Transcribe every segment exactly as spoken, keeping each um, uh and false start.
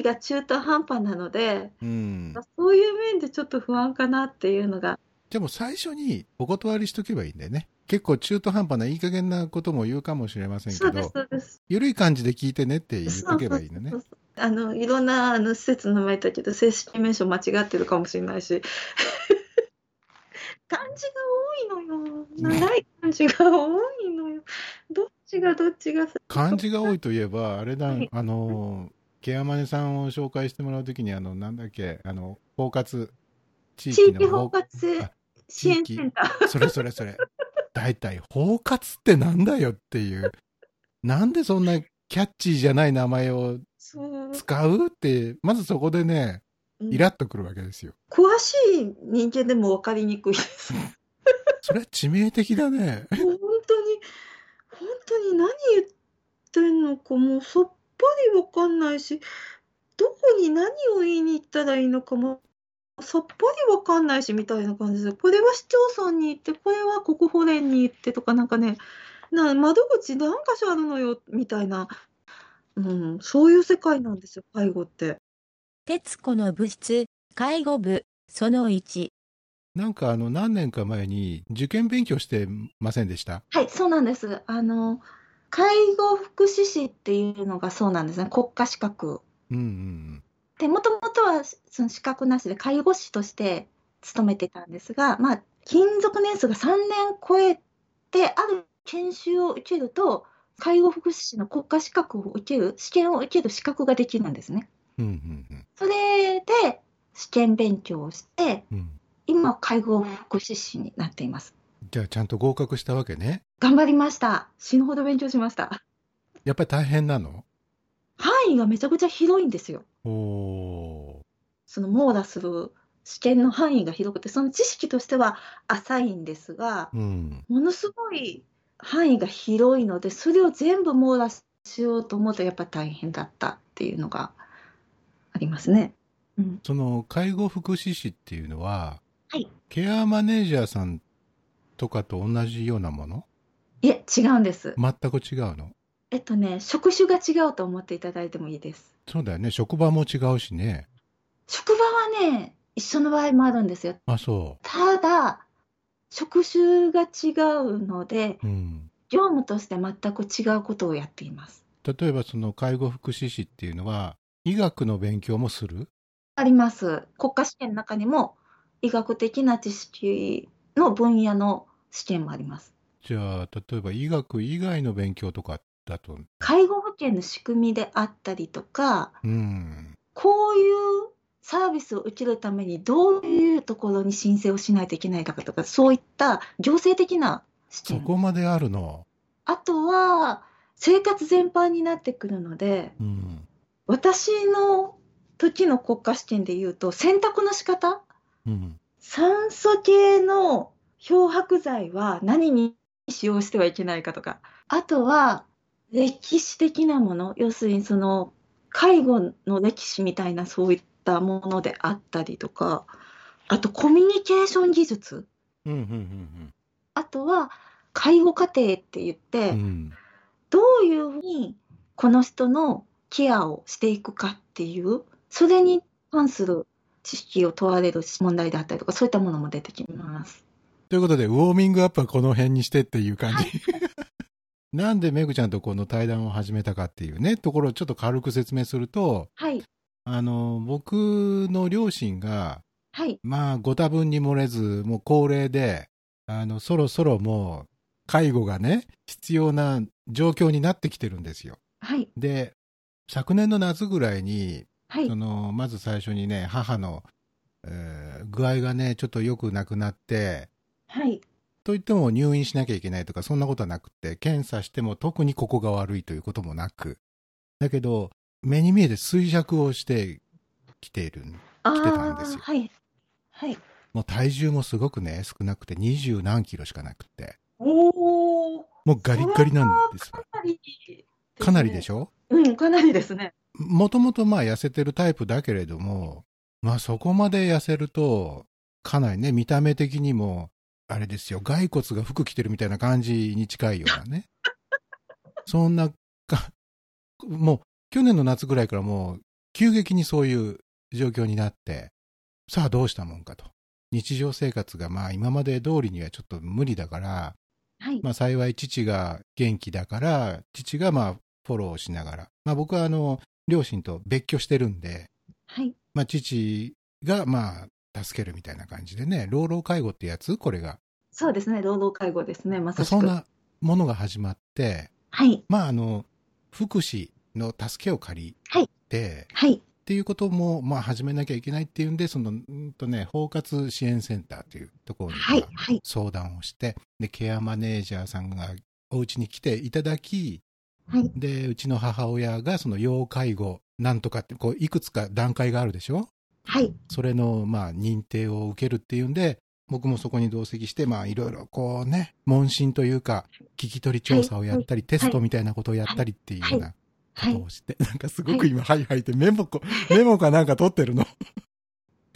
費が中途半端なので、うん、そういう面でちょっと不安かなっていうのが。でも最初にお断りしとけばいいんだよね。結構中途半端ないい加減なことも言うかもしれませんけど、緩い感じで聞いてねって言っとけばいいのね。そうそうそうそう、あのいろんなあの施設の名前だけど正式名称間違ってるかもしれないし漢字が多いのよ、長い漢字が多いのよ、どっちがどっちが漢字が多いといえばあれだ、はい、あのケアマネさんを紹介してもらうときに、あのなんだっけ、あの包括地域の包括支援センター、それそれそれだいたい包括ってなんだよっていう、なんでそんなキャッチーじゃない名前を使うってまずそこでね、イラッとくるわけですよ、うん、詳しい人間でも分かりにくいですそれは致命的だね本当に本当に何言ってんのかもうさっぱり分かんないし、どこに何を言いに行ったらいいのかもさっぱりわかんないしみたいな感じで、これは市町村に行って、これは国保連に行ってとか、なんかね、な窓口何か所あるのよみたいな、うん、そういう世界なんですよ、介護って。徹子の部室、介護部そのいち。なんかあの何年か前に受験勉強してませんでした？はい、そうなんです。あの介護福祉士っていうのがそうなんですね、国家資格。うんうん。もともとはその資格なしで介護士として勤めてたんですが、まあ、勤続年数がさんねん超えてある研修を受けると介護福祉士の国家資格を受ける試験を受ける資格ができるんですね、うんうんうん、それで試験勉強をして、うん、今介護福祉士になっています。じゃあちゃんと合格したわけね。頑張りました。死ぬほど勉強しました。やっぱり大変なの？範囲がめちゃくちゃ広いんですよ。お、その網羅する試験の範囲が広くて、その知識としては浅いんですが、うん、ものすごい範囲が広いので、それを全部網羅しようと思うとやっぱり大変だったっていうのがありますね、うん、その介護福祉士っていうのは、はい、ケアマネージャーさんとかと同じようなもの？いや違うんです。全く違うの？えっとね、職種が違うと思っていただいてもいいです。そうだよね、職場も違うしね。職場はね、一緒の場合もあるんですよ。あ、そう。ただ、職種が違うので、うん、業務として全く違うことをやっています。例えば、その介護福祉士っていうのは、医学の勉強もする？あります。国家試験の中にも、医学的な知識の分野の試験もあります。じゃあ、例えば医学以外の勉強とかだと介護保険の仕組みであったりとか、うん、こういうサービスを受けるためにどういうところに申請をしないといけないかとか、そういった行政的な視点。そこまであるの？あとは生活全般になってくるので、うん、私の時の国家試験でいうと選択の仕方、うん、酸素系の漂白剤は何に使用してはいけないかとか、あとは歴史的なもの、要するにその介護の歴史みたいなそういったものであったりとか、あとコミュニケーション技術、うんうんうんうん、あとは介護家庭って言って、うん、どういうふうにこの人のケアをしていくかっていう、それに関する知識を問われる問題であったりとか、そういったものも出てきます。ということでウォーミングアップはこの辺にしてっていう感じ、はいなんでめぐちゃんとこの対談を始めたかっていうねところをちょっと軽く説明すると、はい、あの僕の両親が、はい、まあご多分に漏れずもう高齢で、あのそろそろもう介護がね必要な状況になってきてるんですよ、はい、で昨年の夏ぐらいに、はい、そのまず最初にね母の、えー、具合がねちょっと良くなくなって、はい、といっても入院しなきゃいけないとかそんなことはなくて、検査しても特にここが悪いということもなく、だけど目に見えて衰弱をしてきているきてたんですよ、はいはい、もう体重もすごくね少なくてにじゅう何キロしかなくて、おもうガリッガリなんですよ。かなりですね、かなりでしょ？うん、かなりですね。もともとまあ痩せてるタイプだけれども、まあそこまで痩せるとかなりね見た目的にもあれですよ、骸骨が服着てるみたいな感じに近いようなねそんなか、もう去年の夏ぐらいからもう急激にそういう状況になって、さあどうしたもんかと。日常生活がまあ今まで通りにはちょっと無理だから、はい、まあ、幸い父が元気だから、父がまあフォローしながら、まあ、僕はあの両親と別居してるんで、はい、まあ、父がまあ助けるみたいな感じでね。老老介護ってやつ、これが。そうですね、老老介護ですね、まさしく。そんなものが始まって、はい、まあ、あの福祉の助けを借りて、はいはい、っていうこともまあ始めなきゃいけないっていうんで、そのうんと、ね、包括支援センターというところに相談をして、はいはい、でケアマネージャーさんがお家に来ていただき、はい、でうちの母親がその要介護なんとかってこういくつか段階があるでしょ、はい、それのまあ認定を受けるっていうんで、僕もそこに同席して、まあ、いろいろこうね、問診というか聞き取り調査をやったり、はい、テストみたいなことをやったりっていうようなことをして、はいはい、なんかすごく今、はい、はいはいってメモこメモかなんか取ってるの。あ、なん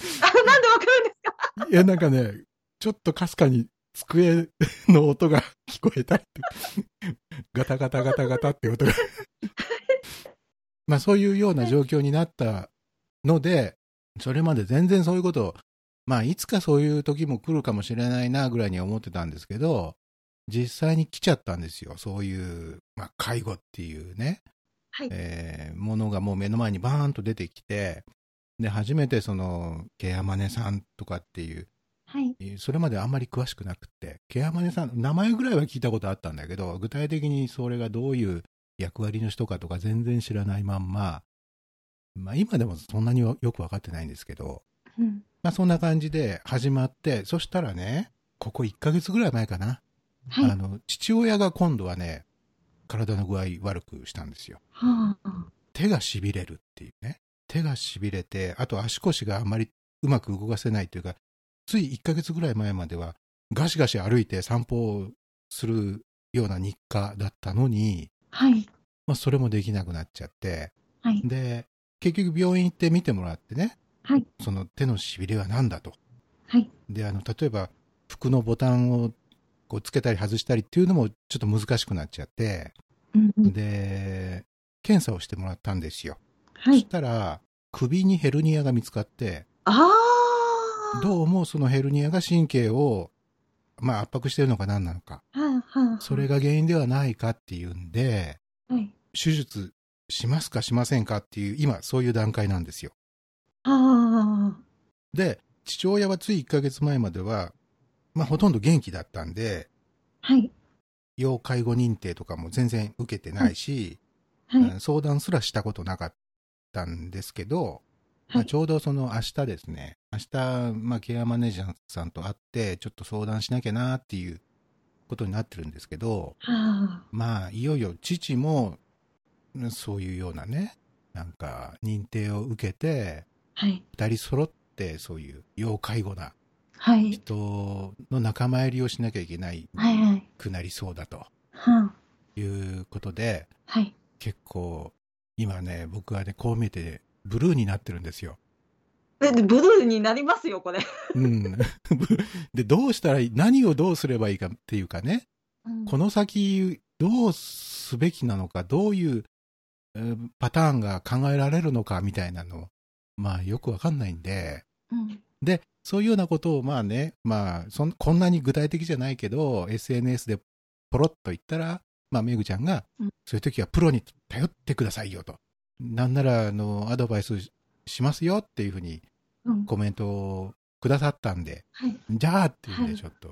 でわかるんですか。いやなんかね、ちょっとかすかに机の音が聞こえたってガタガタガタガタって音がまあそういうような状況になったので、それまで全然そういうことを、まあいつかそういう時も来るかもしれないなぐらいには思ってたんですけど、実際に来ちゃったんですよ。そういう、まあ、介護っていうね、はい、えー、ものがもう目の前にバーンと出てきて、で初めてそのケアマネさんとかっていう、はい、それまであんまり詳しくなくて、ケアマネさん名前ぐらいは聞いたことあったんだけど、具体的にそれがどういう役割の人かとか全然知らないまんま、まあ、今でもそんなによく分かってないんですけど、うん、まあ、そんな感じで始まって、そしたらね、ここいっかげつぐらい前かな、はい、あの父親が今度はね、体の具合悪くしたんですよ、はあ、手がしびれるっていうね。手がしびれて、あと足腰があんまりうまく動かせないというか、ついいっかげつぐらい前まではガシガシ歩いて散歩をするような日課だったのに、はい、まあ、それもできなくなっちゃって、はい、で結局病院行って見てもらってね、はい、その手のしびれは何だと、はい、であの例えば服のボタンをこうつけたり外したりっていうのもちょっと難しくなっちゃって、うんうん、で検査をしてもらったんですよ、はい、そしたら首にヘルニアが見つかって、あー、どうもそのヘルニアが神経を、まあ、圧迫してるのか何なのか、はあはあ、それが原因ではないかっていうんで、はい、手術しますかしませんかっていう、今そういう段階なんですよ。あで父親はついいっかげつまえまでは、まあ、ほとんど元気だったんで、はい、要介護認定とかも全然受けてないし、はいはい、相談すらしたことなかったんですけど、はい、まあ、ちょうどその明日ですね、明日、まあ、ケアマネージャーさんと会ってちょっと相談しなきゃなっていうことになってるんですけど、あ、まあいよいよ父もそういうようなね、なんか認定を受けて、はい、ふたり揃ってそういう要介護な人の仲間入りをしなきゃいけないくなりそうだということで、はいはい、結構今ね、僕はね、こう見えてブルーになってるんですよ。ブルーになりますよこれ、うん、でどうしたらいい、何をどうすればいいかっていうかね、うん、この先どうすべきなのか、どういうパターンが考えられるのかみたいなのを、まあよくわかんないんで、うん、でそういうようなことをまあね、まあそんこんなに具体的じゃないけど エスエヌエス でポロッと言ったら、まあめぐちゃんが、うん、そういう時はプロに頼ってくださいよと、なんならあのアドバイスしますよっていうふうにコメントをくださったんで、うん、はい、じゃあっていうんでちょっと、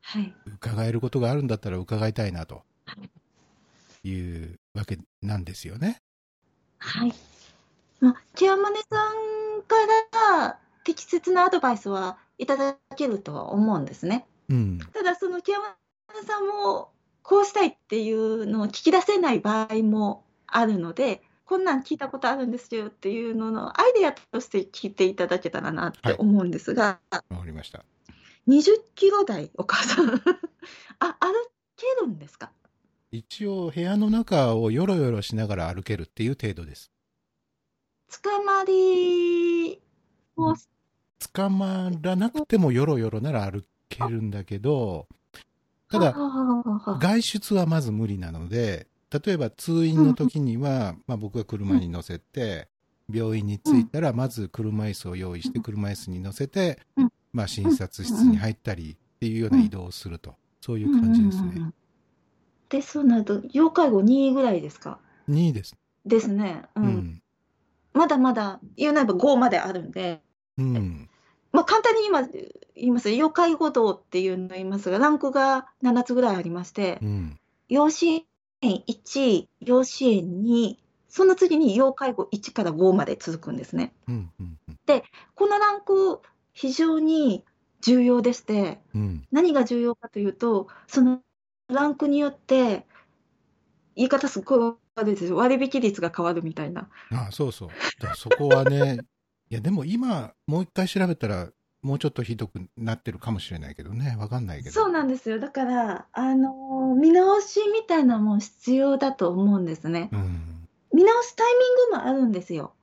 はいはい、伺えることがあるんだったら伺いたいなというわけなんですよね。はい、まあ、ケアマネさんから適切なアドバイスはいただけるとは思うんですね、うん、ただそのケアマネさんもこうしたいっていうのを聞き出せない場合もあるので、こんなん聞いたことあるんですよっていうののアイデアとして聞いていただけたらなって思うんですが、はい、わかりました。にじゅっキロ台、お母さんあ、歩けるんですか。一応部屋の中をヨロヨロしながら歩けるっていう程度です。捕まりを捕まらなくてもヨロヨロなら歩けるんだけど、ただ外出はまず無理なので、例えば通院の時には、うん、まあ、僕が車に乗せて、病院に着いたらまず車椅子を用意して車椅子に乗せて、まあ、診察室に入ったりっていうような移動をすると、そういう感じですね、うんうんうん、でそうなると要介護にぐらいですか？にですですね、うんうん、まだまだ言うなればごまであるんで、うんまあ、簡単に今言います要介護度っていうのを言いますがランクがななつぐらいありまして、うん、要支援いち、要支援に、その次に要介護いちからごまで続くんですね、うんうんうん、でこのランク非常に重要でして、うん、何が重要かというとそのランクによって言い方すごいです割引率が変わるみたいな。ああそうそうだからそこはねいやでも今もう一回調べたらもうちょっとひどくなってるかもしれないけどね分かんないけど。そうなんですよだから、あのー、見直しみたいなもん必要だと思うんですね、うん、見直すタイミングもあるんですよ。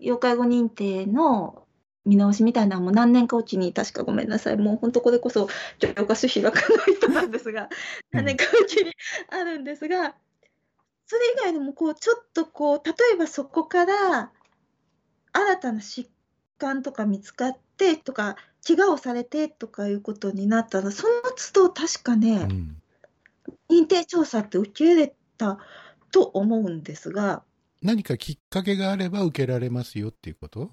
要介護認定の見直しみたいなもう何年かおきに確かごめんなさいもう本当これこそ教科書開かない人なんですが何年かおきにあるんですがそれ以外でもこうちょっとこう例えばそこから新たな疾患とか見つかってとか怪我をされてとかいうことになったらその都度確かね、うん、認定調査って受け入れたと思うんですが何かきっかけがあれば受けられますよっていうこと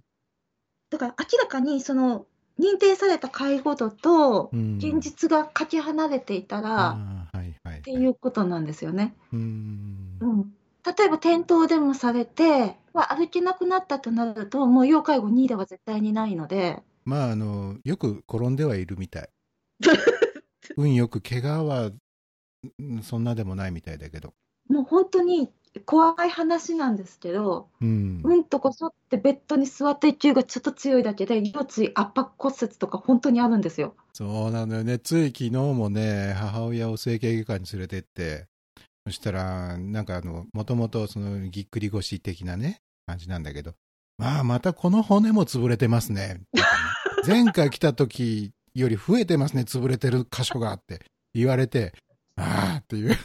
だから明らかにその認定された介護度と現実がかけ離れていたらっていうことなんですよね、うんうん、例えば転倒でもされて、まあ、歩けなくなったとなるともう要介護にでは絶対にないのでまああのよく転んではいるみたい運よく怪我はそんなでもないみたいだけどもう本当に怖い話なんですけど、うん、うんとこそってベッドに座って勢いがちょっと強いだけで腰椎圧迫骨折とか本当にあるんですよ。そうなのよね。つい昨日もね母親を整形外科に連れてってそしたらなんかあのもともとそのぎっくり腰的なね感じなんだけどまあまたこの骨も潰れてますね前回来た時より増えてますね潰れてる箇所がって言われてああっていう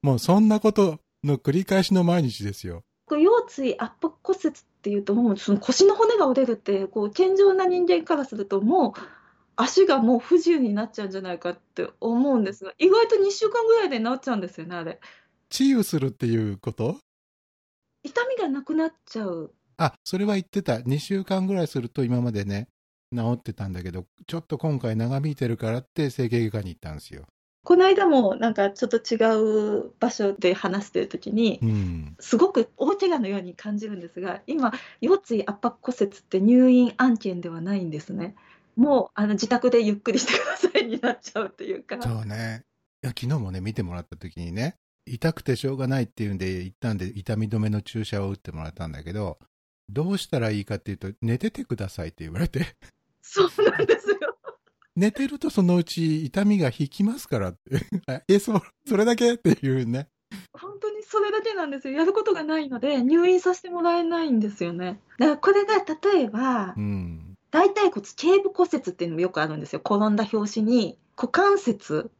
もうそんなことの繰り返しの毎日ですよ。腰椎圧迫骨折っていうともうその腰の骨が折れるってこう健常な人間からするともう足がもう不自由になっちゃうんじゃないかって思うんですが意外とにしゅうかんぐらいで治っちゃうんですよね。あれ治癒するっていうこと痛みがなくなっちゃう。あ、それは言ってた。にしゅうかんぐらいすると今までね治ってたんだけどちょっと今回長引いてるからって整形外科に行ったんですよ。この間もなんかちょっと違う場所で話してるときに、うん、すごく大怪我のように感じるんですが今腰椎圧迫骨折って入院案件ではないんですね。もうあの自宅でゆっくりしてくださいになっちゃうというか。そうね。いや昨日もね見てもらったときにね痛くてしょうがないっていうんで行ったんで痛み止めの注射を打ってもらったんだけどどうしたらいいかっていうと寝ててくださいって言われてそうなんですよ寝てるとそのうち痛みが引きますからってえ そ, それだけっていうね本当にそれだけなんですよ。やることがないので入院させてもらえないんですよね。だからこれが例えば、うん、大腿骨頸部骨折っていうのもよくあるんですよ。転んだ拍子に股関節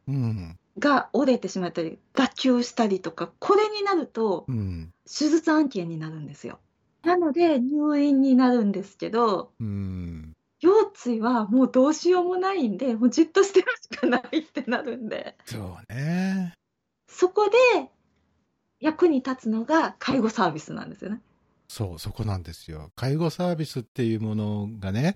が折れてしまったり脱臼したりとかこれになると、うん、手術案件になるんですよ。なので入院になるんですけど、うん腰椎はもうどうしようもないんでもうじっとしてるしかないってなるんでそうね。そこで役に立つのが介護サービスなんですよね。そうそこなんですよ。介護サービスっていうものがね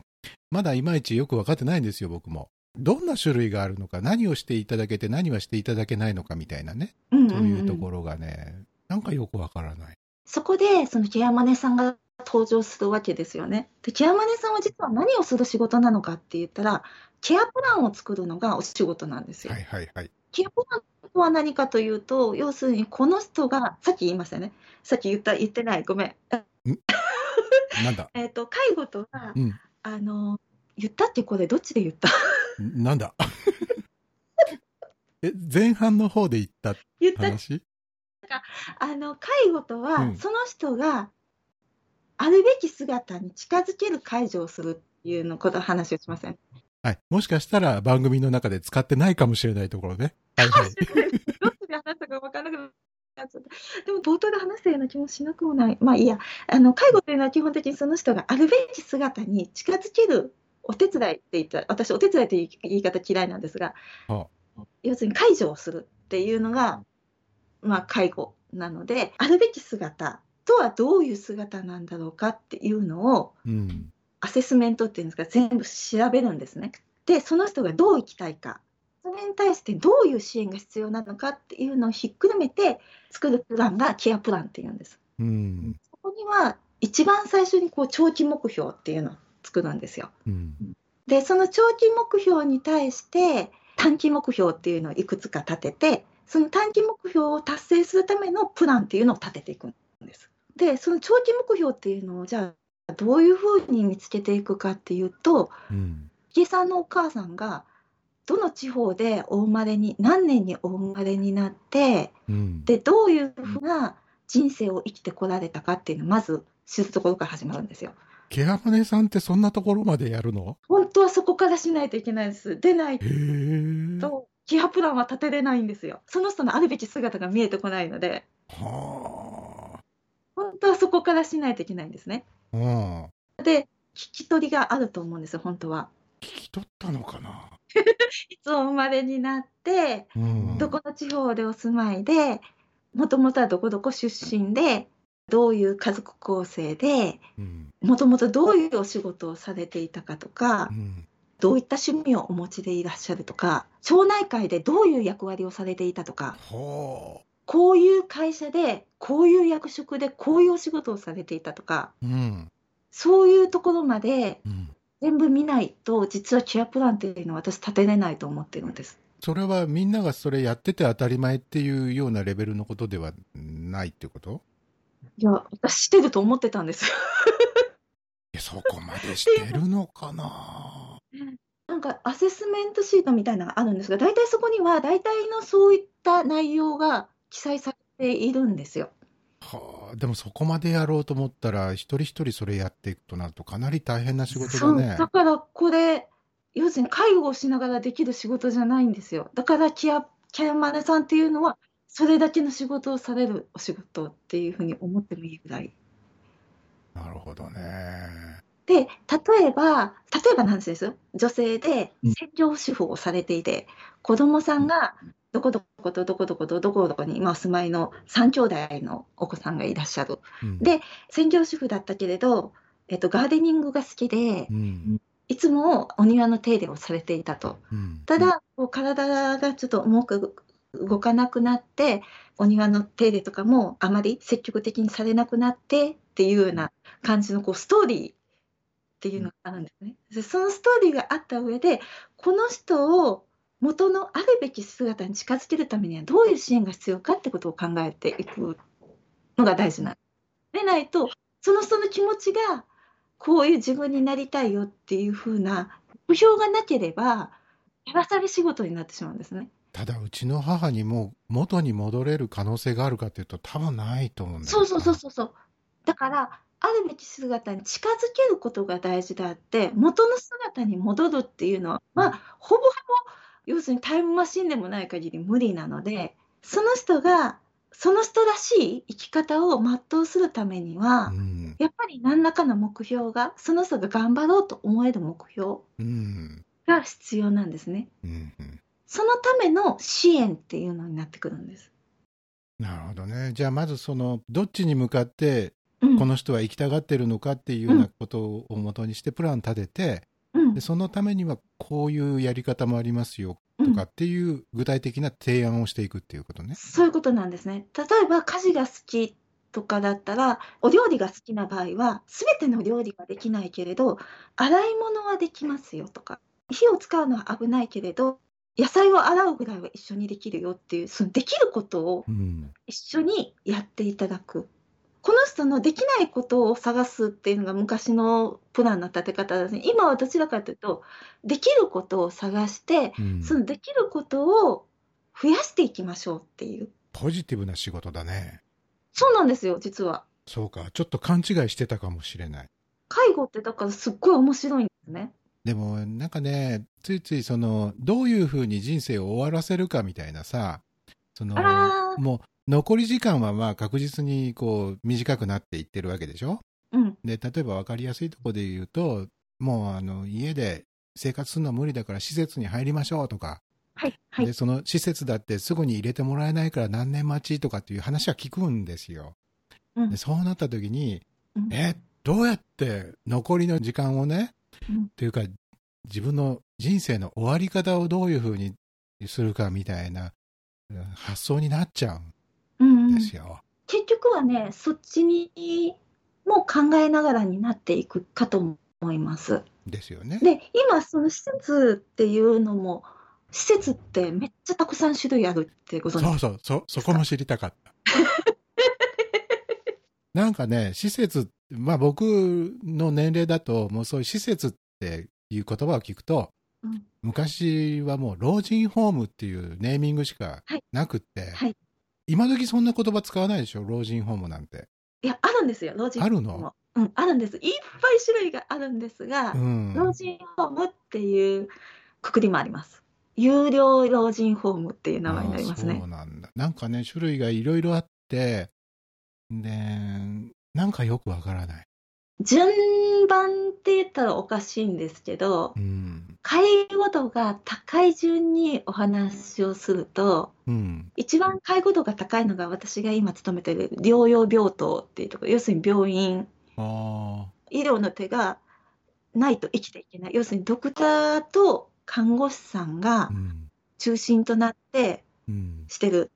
まだいまいちよく分かってないんですよ。僕もどんな種類があるのか何をしていただけて何はしていただけないのかみたいなね、うんうんうん、そういうところがねなんかよく分からない。そこでそのケアマネさんが登場するわけですよね。でケアマネさんは実は何をする仕事なのかって言ったらケアプランを作るのがお仕事なんですよ、はいはいはい、ケアプランとは何かというと要するにこの人がさっき言いましたねさっき言った言ってないごめんんなんだ、えーと、介護とは、うん、あの言ったってこれどっちで言ったなんだえ前半の方で言った話言ったあの介護とは、うん、その人があるべき姿に近づける介助をするっていうのことを話をしません、はい、もしかしたら番組の中で使ってないかもしれないところね、はいはい、どっちで話したか分からなくやつ。でも冒頭で話したような気もしなくもない。まあいいや、あの介護というのは基本的にその人があるべき姿に近づけるお手伝いって言ったら、私お手伝いという言い方嫌いなんですが、はあ、要するに介助をするっていうのが、まあ、介護なので、あるべき姿とはどういう姿なんだろうかっていうのを、うん、アセスメントっていうんですか、全部調べるんですね。でその人がどう生きたいか、それに対してどういう支援が必要なのかっていうのをひっくるめて作るプランがケアプランっていうんです、うん、そこには一番最初にこう長期目標っていうのを作るんですよ、うん、でその長期目標に対して短期目標っていうのをいくつか立てて、その短期目標を達成するためのプランっていうのを立てていくんです。でその長期目標っていうのをじゃあどういうふうに見つけていくかっていうと、うん、池さんのお母さんがどの地方でお生まれに、何年にお生まれになって、うん、でどういうふうな人生を生きてこられたかっていうのをまず知るところから始まるんですよ。ケアマネさんってそんなところまでやるの？本当はそこからしないといけないです。でないとケアプランは立てれないんですよ。その人のあるべき姿が見えてこないので、はあ、本当はそこからしないといけないんですね、はあ、で聞き取りがあると思うんですよ。本当は聞き取ったのかな？いつお生まれになって、うん、どこの地方でお住まいで、もともとはどこどこ出身で、どういう家族構成で、もともとどういうお仕事をされていたかとか、うん、どういった趣味をお持ちでいらっしゃるとか、町内会でどういう役割をされていたとか、ほう、こういう会社でこういう役職でこういうお仕事をされていたとか、うん、そういうところまで、うん、全部見ないと実はケアプランっていうのは私立てれないと思ってるんです。それはみんながそれやってて当たり前っていうようなレベルのことではないってこと？いや、私してると思ってたんですよ。いや、そこまでしてるのかな。なんかアセスメントシートみたいなのがあるんですが、大体そこには大体のそういった内容が記載されているんですよ。はあ、でもそこまでやろうと思ったら一人一人それやっていくとなるとかなり大変な仕事だね。そう、だからこれ要するに介護をしながらできる仕事じゃないんですよ。だからケア、ケアマネさんっていうのはそれだけの仕事をされるお仕事っていうふうに思ってもいいぐらい。なるほどね。で、例えば例えばなんですよ、女性で専業主婦をされていて、うん、子供さんが、うん、どこどことどこどことどこどこに今お住まいのさんきょうだいのお子さんがいらっしゃる、うん、で専業主婦だったけれど、えっと、ガーデニングが好きで、うん、いつもお庭の手入れをされていたと、うん、ただこう体がちょっと重く動かなくなってお庭の手入れとかもあまり積極的にされなくなってっていうような感じのこうストーリーっていうのがあるんですね。でそのストーリーがあった上でこの人を元のあるべき姿に近づけるためにはどういう支援が必要かってことを考えていくのが大事なんでないと、その人の気持ちがこういう自分になりたいよっていうふうな目標がなければやらされ仕事になってしまうんですね。ただうちの母にも元に戻れる可能性があるかというと多分ないと思うんです。そうそうそうそう。だからあるべき姿に近づけることが大事であって、元の姿に戻るっていうのは、まあ、ほぼほぼ要するにタイムマシンでもない限り無理なので、その人がその人らしい生き方を全うするためには、うん、やっぱり何らかの目標が、その人が頑張ろうと思える目標が必要なんですね、うんうん、そのための支援っていうのになってくるんです。なるほどね。じゃあまずそのどっちに向かってこの人は行きたがってるのかっていうようなことを元にしてプラン立てて、うんでそのためにはこういうやり方もありますよとかっていう具体的な提案をしていくっていうことね、うん、そういうことなんですね。例えば家事が好きとかだったら、お料理が好きな場合は全ての料理はできないけれど洗い物はできますよとか、火を使うのは危ないけれど野菜を洗うぐらいは一緒にできるよっていう、そのできることを一緒にやっていただく、うんこの人のできないことを探すっていうのが昔のプランの立て方ですね。今はどちらかというとできることを探して、うん、そのできることを増やしていきましょうっていうポジティブな仕事だね。そうなんですよ。実はそうか、ちょっと勘違いしてたかもしれない。介護ってだからすっごい面白いんですね。でもなんかね、ついついそのどういうふうに人生を終わらせるかみたいなさ、そのもう残り時間はまあ確実にこう短くなっていってるわけでしょ、うん、で例えば分かりやすいところで言うと、もうあの家で生活するのは無理だから施設に入りましょうとか、はいはい、でその施設だってすぐに入れてもらえないから何年待ちとかっていう話は聞くんですよ、うん、でそうなった時に、うん、えどうやって残りの時間をね、うん、というか自分の人生の終わり方をどういうふうにするかみたいな発想になっちゃうんですよ、うんうん、結局はねそっちにも考えながらになっていくかと思いますですよね。で今その施設っていうのも、施設ってめっちゃたくさん種類あるってご存知ですか？そうそう、そ、そこも知りたかったなんかね施設、まあ、僕の年齢だともうそういう施設っていう言葉を聞くと、うん、昔はもう老人ホームっていうネーミングしかなくって、はいはい、今時そんな言葉使わないでしょ、老人ホームなんて。いやあるんですよ、老人ホーム。あるの？うん、あるんです。いっぱい種類があるんですが、うん、老人ホームっていう括りもあります。有料老人ホームっていう名前になりますね。そうなんだ。なんかね種類がいろいろあって、でなんかよくわからない、順番って言ったらおかしいんですけど、うん、会語度が高い順にお話をすると、うん、一番会語度が高いのが私が今勤めている療養病棟っていうところ、要するに病院。あ、医療の手がないと生きていけない、要するにドクターと看護師さんが中心となってしてる、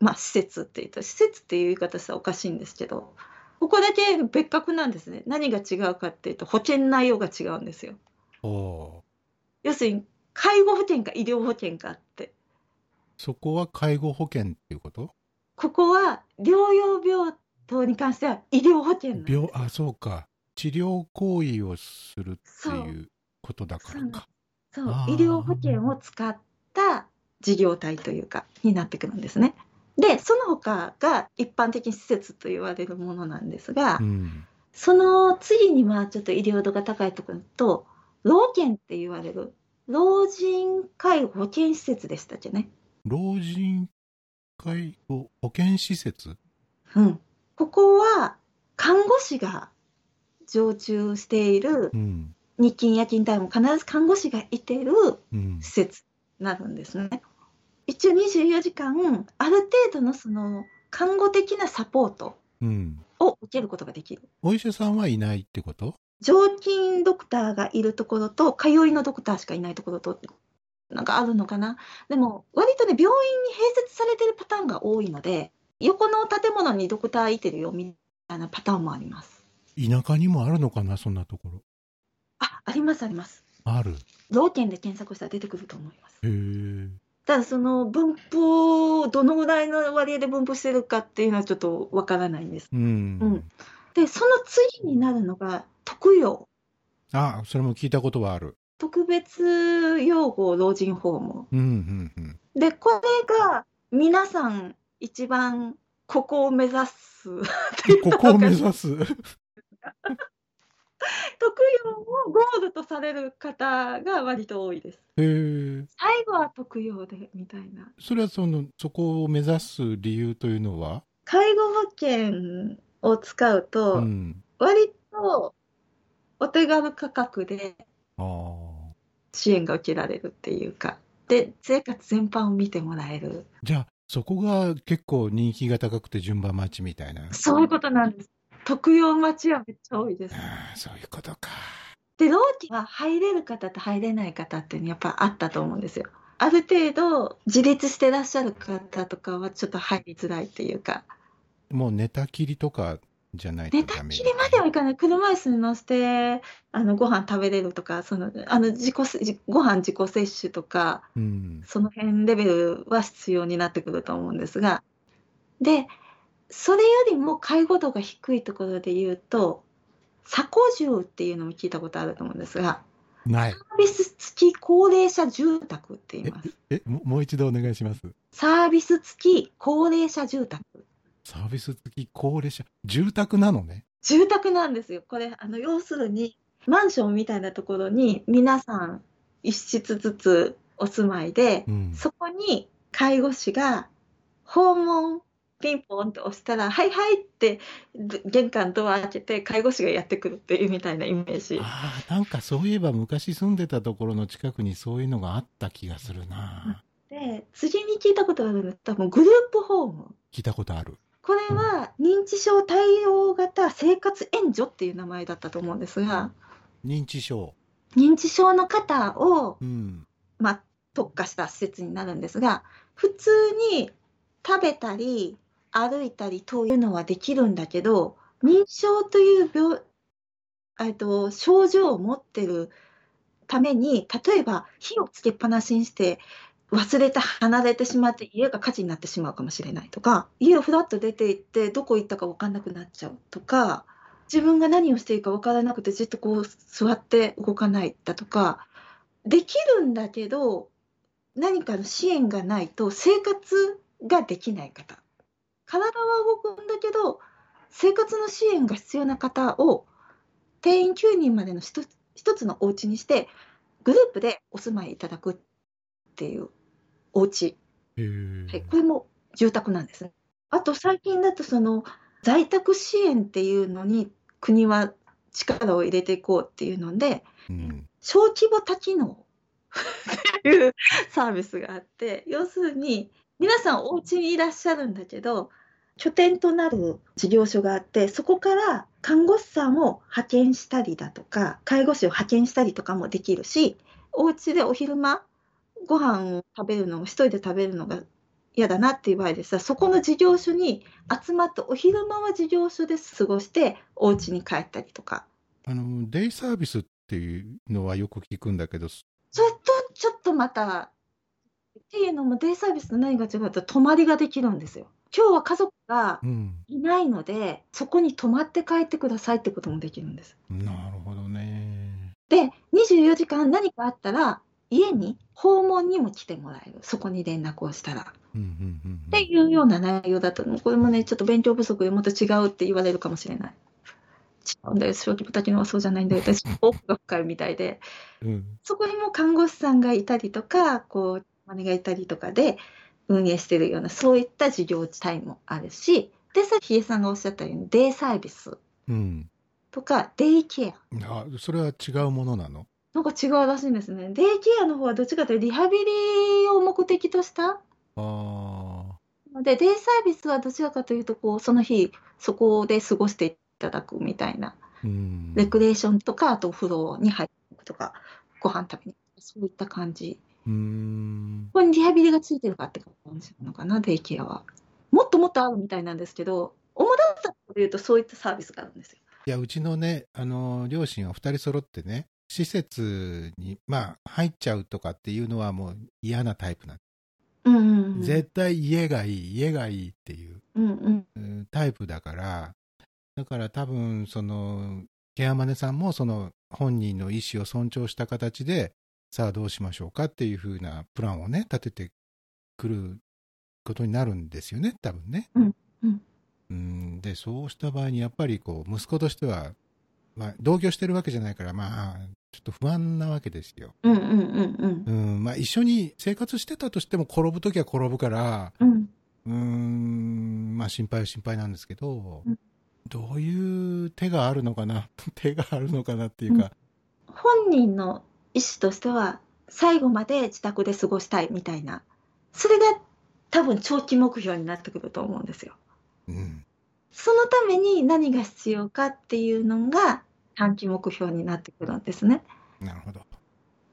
うん、まあ施設って言ったら、施設っていう言い方したらおかしいんですけど、ここだけ別格なんですね。何が違うかっていうと保険内容が違うんですよ。お、要するに介護保険か医療保険かって。そこは介護保険っていうこと？ここは療養病棟に関しては医療保険なんです。病、あ、そうか、治療行為をするっていうことだからか。そう、医療保険を使った事業体というかになってくるんですね。でその他が一般的に施設と言われるものなんですが、うん、その次にまあちょっと医療度が高いところと、老健って言われる老人介護保健施設でしたっけね。老人介護保健施設、うん、ここは看護師が常駐している、うん、日勤夜勤帯も必ず看護師がいている施設になるんですね、うん。一応にじゅうよじかんある程度のその看護的なサポートを受けることができる、うん、お医者さんはいないってこと？常勤ドクターがいるところと通いのドクターしかいないところとなんかあるのかな。でも割とね病院に併設されてるパターンが多いので、横の建物にドクターいてるよみたいなパターンもあります。田舎にもあるのかな、そんなところ。あ、ありますあります。ある。老健で検索したら出てくると思います。へー。ただその分布をどのぐらいの割合で分布してるかっていうのはちょっとわからないんです、うんうん、でその次になるのが特養。あ、それも聞いたことはある。特別養護老人ホーム、うんうんうん、でこれが皆さん一番ここを目指すここを目指す特養をゴールとされる方が割と多いです。へ、最後は特養でみたいな。それはそのそこを目指す理由というのは、介護保険を使うと、うん、割とお手軽価格で支援が受けられるっていうか、で生活全般を見てもらえる。じゃあそこが結構人気が高くて順番待ちみたいな。そういうことなんです。特養待ちはめっちゃ多いです。あ、そういうことか。で老健は入れる方と入れない方っていうのやっぱあったと思うんですよ。ある程度自立してらっしゃる方とかはちょっと入りづらいっていうか、もう寝たきりとかじゃないとダメ。寝たきりまではいかない。車椅子に乗せてあのご飯食べれるとか、そのあの自己ご飯自己摂取とか、うん、その辺レベルは必要になってくると思うんですが、でそれよりも介護度が低いところで言うと、サコ住っていうのも聞いたことあると思うんですが、ない。サービス付き高齢者住宅って言います。え、え、もう一度お願いします。サービス付き高齢者住宅。サービス付き高齢者住宅なのね。住宅なんですよ。これあの要するにマンションみたいなところに皆さん一室ずつお住まいで、うん、そこに介護士が訪問ピンポンと押したら、はいはいって玄関ドア開けて介護士がやってくるっていうみたいなイメージ。ああ、なんかそういえば昔住んでたところの近くにそういうのがあった気がするな。で、次に聞いたことあるの多分グループホーム。聞いたことある。これは認知症対応型生活援助っていう名前だったと思うんですが、認知症認知症の方を、うん、まあ、特化した施設になるんですが、普通に食べたり歩いたりというのはできるんだけど、認知症という病、えっと、症状を持ってるために、例えば火をつけっぱなしにして忘れて離れてしまって家が火事になってしまうかもしれないとか、家をふらっと出て行ってどこ行ったか分かんなくなっちゃうとか、自分が何をしていいか分からなくてじっとこう座って動かないだとか、できるんだけど何かの支援がないと生活ができない方、体は動くんだけど生活の支援が必要な方を定員きゅうにんまでの一つのお家にしてグループでお住まいいただくっていうお家、はい、これも住宅なんですね。あと最近だとその在宅支援っていうのに国は力を入れていこうっていうので、うん、小規模多機能っていうサービスがあって、要するに皆さんお家にいらっしゃるんだけど拠点となる事業所があって、そこから看護師さんを派遣したりだとか介護士を派遣したりとかもできるし、お家でお昼間ご飯を食べるのを一人で食べるのが嫌だなっていう場合でしたら、そこの事業所に集まってお昼間は事業所で過ごしてお家に帰ったりとか。あのデイサービスっていうのはよく聞くんだけど、それとちょっとまたっていうのもデイサービスと何が違うと泊まりができるんですよ。今日は家族がいないので、うん、そこに泊まって帰ってくださいってこともできるんです。なるほどね。でにじゅうよじかん何かあったら家に訪問にも来てもらえる、そこに連絡をしたら、うんうんうんうん、っていうような内容だと、これもねちょっと勉強不足でもっと違うって言われるかもしれない。違うんだよ、小規模多機能はそうじゃないんだよ、私奥が深いみたいで、うん、そこにも看護師さんがいたりとかこうマネがいたりとかで運営しているようなそういった事業地帯もあるし、でさっきひえさんがおっしゃったようにデイサービスとか、うん、デイケア。あ、それは違うものなの？なんか違うらしいんですね。デイケアの方はどっちかというとリハビリを目的としたあで、デイサービスはどちらかというとこうその日そこで過ごしていただくみたいな、うん、レクレーションとかあとお風呂に入るとかご飯食べにそういった感じ。うーん、ここにリハビリがついてるかって感じなのかな。デイケアはもっともっとあるみたいなんですけど、主だったというとそういったサービスがあるんですよ。いや、うちのね、あの両親はふたり揃ってね施設に、まあ、入っちゃうとかっていうのはもう嫌なタイプなん、うんうんうん、絶対家がいい家がいいっていう、うんうん、タイプだからだから多分そのケアマネさんもその本人の意思を尊重した形でさあどうしましょうかっていうふうなプランをね立ててくることになるんですよね、多分ね、うんうん、うんでそうした場合にやっぱりこう息子としては、まあ、同居してるわけじゃないからまあちょっと不安なわけですよ。うんうんうんうん。うん、まあ一緒に生活してたとしても転ぶときは転ぶから、うん、うーんまあ心配は心配なんですけど、うん、どういう手があるのかな手があるのかなっていうか、うん、本人の意思としては最後まで自宅で過ごしたいみたいな、それが多分長期目標になってくると思うんですよ。うん、そのために何が必要かっていうのが短期目標になってくるんですね。なるほど。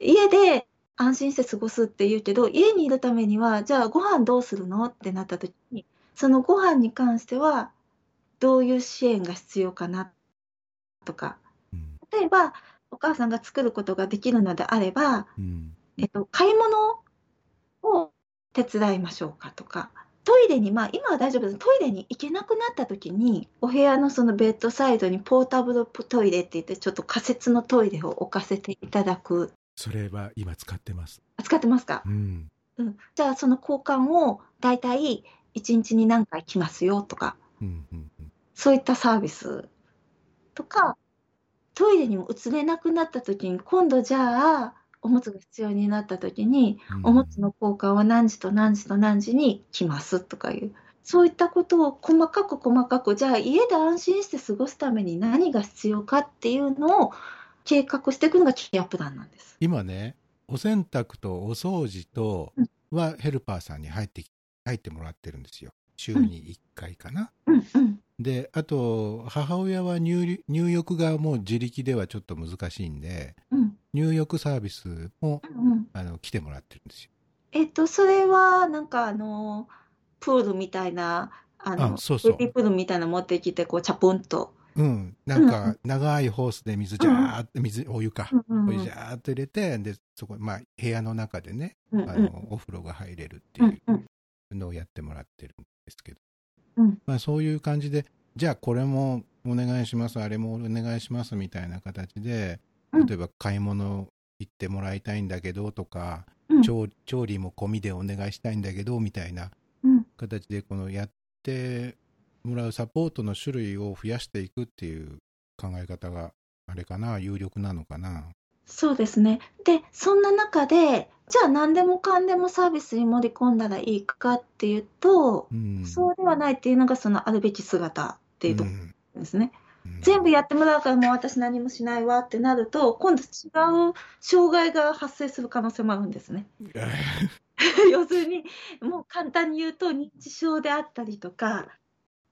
家で安心して過ごすっていうけど、家にいるためにはじゃあご飯どうするのってなった時に、そのご飯に関してはどういう支援が必要かなとか、うん、例えばお母さんが作ることができるのであれば、うんえっと、買い物を手伝いましょうかとか、トイレに、まあ、今は大丈夫です。トイレに行けなくなった時にお部屋のそのベッドサイドにポータブルトイレって言ってちょっと仮設のトイレを置かせていただく。それは今使ってます。使ってますか、うんうん、じゃあその交換をだいたいいちにちに何回来ますよとか、うんうんうん、そういったサービスとか、トイレにも移れなくなった時に今度じゃあおむつが必要になった時に、うん、おむつの交換は何時と何時と何時に来ますとかいう、そういったことを細かく細かく、じゃあ家で安心して過ごすために何が必要かっていうのを計画していくのがケアプランなんです。今ね、お洗濯とお掃除とはヘルパーさんに入って、入ってもらってるんですよ。週にいっかいかな、うんうん、で、あと母親は 入, 入浴がもう自力ではちょっと難しいんで、うん、入浴サービスも、うんうん、あの来てもらってるんですよ。えっと、それはなんかあのプールみたいな、あのあそうそうプールみたいなの持ってきて、こうチャポンと、うん、なんか長いホースで水ジャーって、水、お湯か、お湯ジャーっと入れて、でそこ、まあ、部屋の中でね、あのお風呂が入れるっていうのをやってもらってるんですけど、まあ、そういう感じで、じゃあこれもお願いします、あれもお願いしますみたいな形で、例えば買い物行ってもらいたいんだけどとか、調理、調理も込みでお願いしたいんだけどみたいな形で、このやってもらうサポートの種類を増やしていくっていう考え方があれかな、有力なのかな。そうですね。で、そんな中でじゃあ何でもかんでもサービスに盛り込んだらいいかっていうと、うん、そうではないっていうのがそのあるべき姿っていうところですね、うんうん、全部やってもらうからもう私何もしないわってなると、今度違う障害が発生する可能性もあるんですね要するにもう簡単に言うと、認知症であったりとか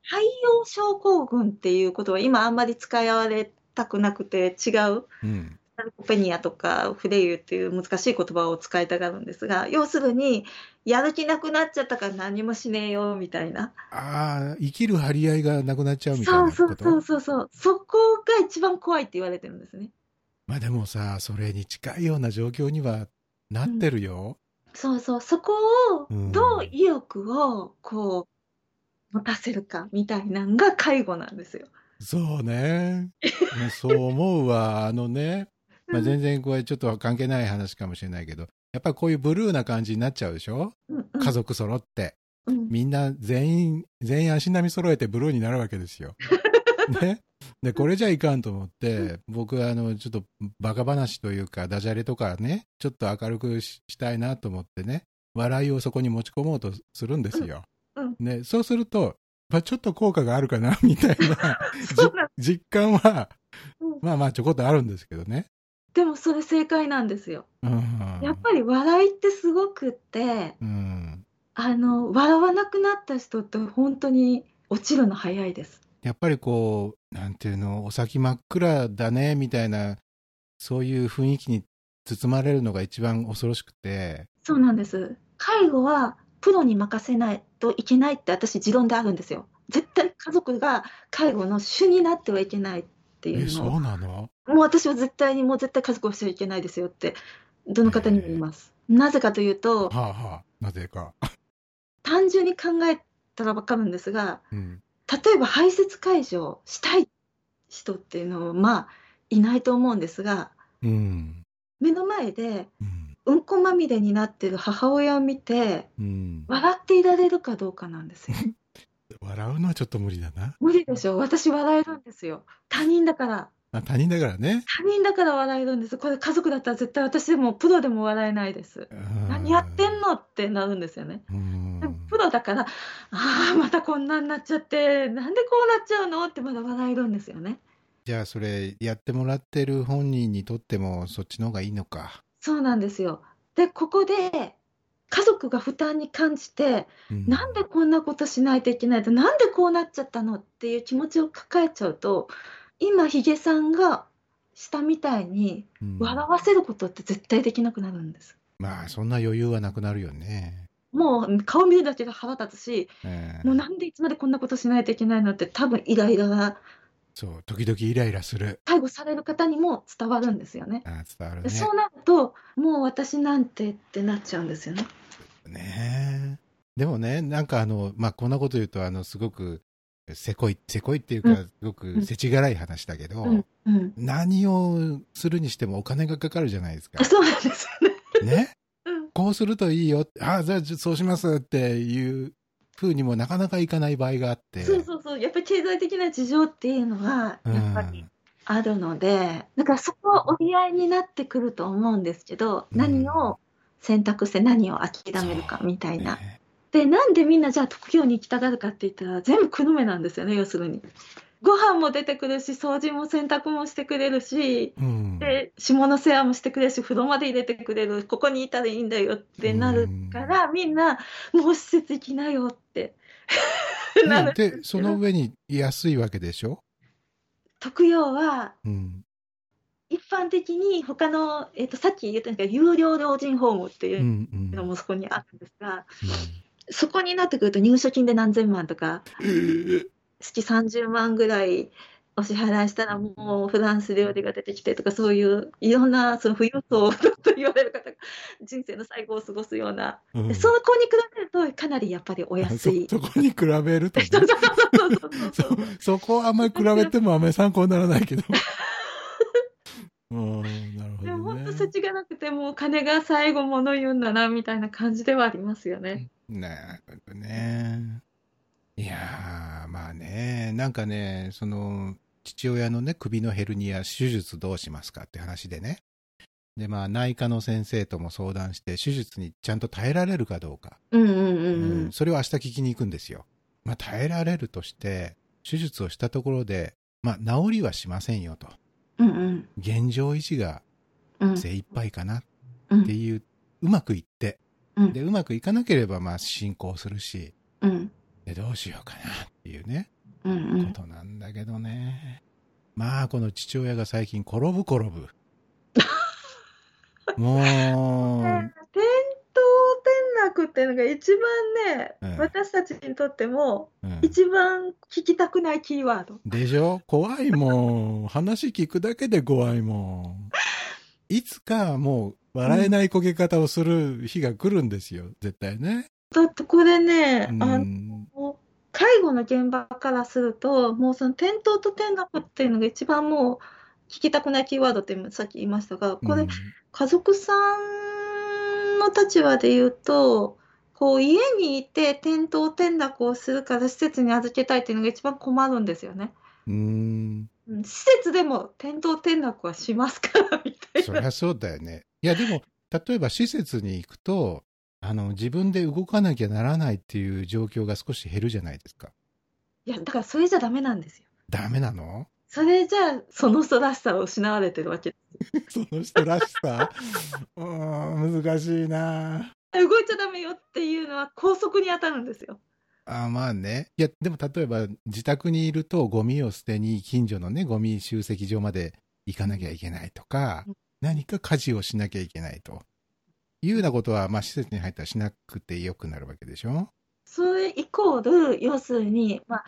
肺葉症候群っていうことは今あんまり使われたくなくて、違う、うん、サルコペニアとかフレイユっていう難しい言葉を使いたがるんですが、要するにやる気なくなっちゃったから何もしねえよみたいな、ああ生きる張り合いがなくなっちゃうみたいなこと。そうそうそうそう、そこが一番怖いって言われてるんですね。まあでもさ、それに近いような状況にはなってるよ、うん、そうそう、そこをどう意欲をこう、うん、持たせるかみたいなのが介護なんですよ。そうね、そう思うわ。あのね、まあ、全然これちょっと関係ない話かもしれないけど、やっぱりこういうブルーな感じになっちゃうでしょ、うんうん、家族揃って、うん、みんな全員全員足並み揃えてブルーになるわけですよね、でこれじゃいかんと思って、うん、僕はあのちょっとバカ話というかダジャレとかね、ちょっと明るく し, したいなと思ってね、笑いをそこに持ち込もうとするんですよ、うんね、そうすると、まあ、ちょっと効果があるかなみたい な, な実感は、うん、まあまあちょこっとあるんですけどね。でもそれ正解なんですよ、うん、やっぱり笑いってすごくって、うん、あの笑わなくなった人って本当に落ちるの早いです。やっぱりこうなんていうの、お先真っ暗だねみたいな、そういう雰囲気に包まれるのが一番恐ろしくて。そうなんです。介護はプロに任せないといけないって私持論であるんですよ。絶対家族が介護の主になってはいけないっていうの。え、そうなの？もう私は絶対にもう絶対家族をしてはいけないですよってどの方にも言います、えー、なぜかというと、はあはあ、なぜか単純に考えたら分かるんですが、うん、例えば排泄介助をしたい人っていうのはまあいないと思うんですが、うん、目の前で、うん、うんこまみれになってる母親を見て、うん、笑っていられるかどうかなんですよ笑うのはちょっと無理だな。無理でしょ。私笑えるんですよ、他人だから。あ、他人だからね。他人だから笑えるんです。これ家族だったら絶対私でもプロでも笑えないです。何やってんのってなるんですよね。うん、でもプロだから、あーまたこんなになっちゃって、なんでこうなっちゃうのってまだ笑えるんですよね。じゃあそれやってもらってる本人にとってもそっちの方がいいのか。そうなんですよ。で、ここで家族が負担に感じて、うん、なんでこんなことしないといけないと、なんでこうなっちゃったのっていう気持ちを抱えちゃうと、今ヒゲさんがしたみたいに笑わせることって絶対できなくなるんです、うん、まあそんな余裕はなくなるよね。もう顔見るだけが腹立つし、えー、もうなんでいつまでこんなことしないといけないのって、多分イライラが、そう時々イライラする介護される方にも伝わるんですよね。あ、伝わるね。そうなるともう私なんてってなっちゃうんですよ ね, ねでもね、なんかあの、まあ、こんなこと言うとあのすごくせこいせこいっていうか、うん、すごくせちがらい話だけど、うんうん、何をするにしてもお金がかかるじゃないですか。そうなんですよ ね, ね、うん、こうするといいよ、あ、じゃあそうしますっていう風にもなかなかいかない場合があって、そうそうそう、やっぱり経済的な事情っていうのがやっぱりあるので、だからそこは折り合いになってくると思うんですけど、うん、何を選択して何を諦めるかみたいな、ね、で、なんでみんなじゃあ東京に行きたがるかって言ったら、全部黒目なんですよね、要するに。ご飯も出てくるし、掃除も洗濯もしてくれるし、うん、で下の世話もしてくれるし、風呂まで入れてくれる、ここにいたらいいんだよってなるから、うん、みんなもう施設行きなよってなるんですけど、でその上に安いわけでしょ、特養は。うん、一般的に他の、えーと、さっき言ったんですけど、有料老人ホームっていうのもそこにあるんですが、うんうん、そこになってくると入所金で何千万とか、えー月さんじゅうまんぐらいお支払いしたらもうフランス料理が出てきてとか、そういういろんなその富裕層と言われる方が人生の最後を過ごすような、うん、そこに比べるとかなりやっぱりお安い。 そ, そこに比べるとねそこはあんまり比べてもあんまり参考にならないけどうん、なるほどね。でも本当世知がなくて、もう金が最後もの言うんだなみたいな感じではありますよね。なるほどね。いやー、まあね、なんかね、その父親のね、首のヘルニア、手術どうしますかって話でね、でまあ内科の先生とも相談して、手術にちゃんと耐えられるかどうか、うんうんうんうんうん、それを明日聞きに行くんですよ。まあ耐えられるとして手術をしたところで、まあ治りはしませんよと、うんうん、現状維持が精一杯かなっていう、うん、うまくいって、うん、でうまくいかなければまあ進行するし、うん、でどうしようかなっていうね、うんうん、ことなんだけどね。まあこの父親が最近転ぶ転ぶもう転倒転落っていうのが一番ね、うん、私たちにとっても一番聞きたくないキーワード、うん、でしょ。怖いもん話聞くだけで怖いもんいつかもう笑えないこけ方をする日が来るんですよ、うん、絶対ね。だってこれね、うん、あの介護の現場からすると、もうその転倒と転落っていうのが一番もう聞きたくないキーワードってさっき言いましたが、これ、うん、家族さんの立場で言うと、こう家にいて転倒転落をするから施設に預けたいっていうのが一番困るんですよね。うーん、施設でも転倒転落はしますからみたいな。そりゃそうだよね。いやでも例えば施設に行くとあの自分で動かなきゃならないっていう状況が少し減るじゃないですか。いやだからそれじゃダメなんですよ。ダメなの？それじゃその人らしさを失われてるわけですその人らしさうーん難しいな。動いちゃダメよっていうのは拘束に当たるんですよ。あ、まあね。いやでも例えば自宅にいるとゴミを捨てに近所のねゴミ集積場まで行かなきゃいけないとか、うん、何か家事をしなきゃいけないというようなことは、まあ、施設に入ったらしなくてよくなるわけでしょ。それイコール要するに、まあ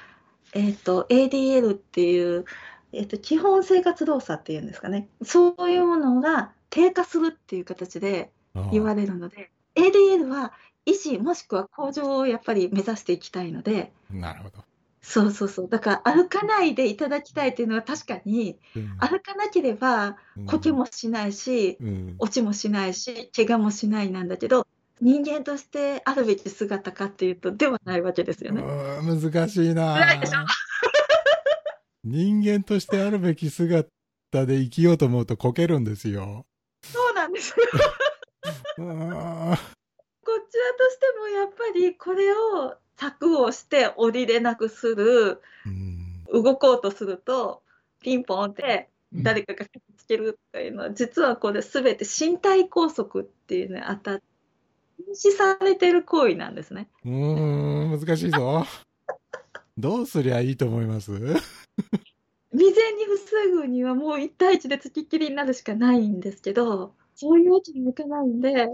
えー、と エーディーエル っていう、えー、と基本生活動作っていうんですかね、そういうものが低下するっていう形で言われるので、 エーディーエル は維持もしくは向上をやっぱり目指していきたいので。なるほど。そうそうそう、だから歩かないでいただきたいというのは確かに、うん、歩かなければこけもしないし、うん、落ちもしないし怪我もしないなんだけど、人間としてあるべき姿かっていうとではないわけですよね。難しいな。ないでしょ人間としてあるべき姿で生きようと思うとこけるんですよ。そうなんですよあ、こちらとしてもやっぱりこれを柵をして降りれなくする、うん、動こうとするとピンポンって誰かがかきつけるというのは、うん、実はこれ全て身体拘束っていうのにあたって禁止されてる行為なんですね。うーん難しいぞどうすりゃいいと思います未然に防ぐにはもう一対一で突きっきりになるしかないんですけど、そういうわけにもいかないんで、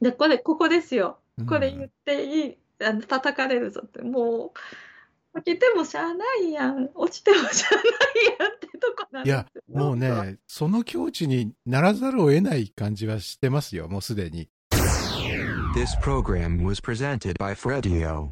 でこれここですよ、これ言っていい、うん、あの叩かれるぞって、もう起きてもしゃあないやん、落ちてもしゃあないやんってとこなんですよ。いやもうね、その境地にならざるを得ない感じはしてますよ、もうすでに。This program was presented by Fredio.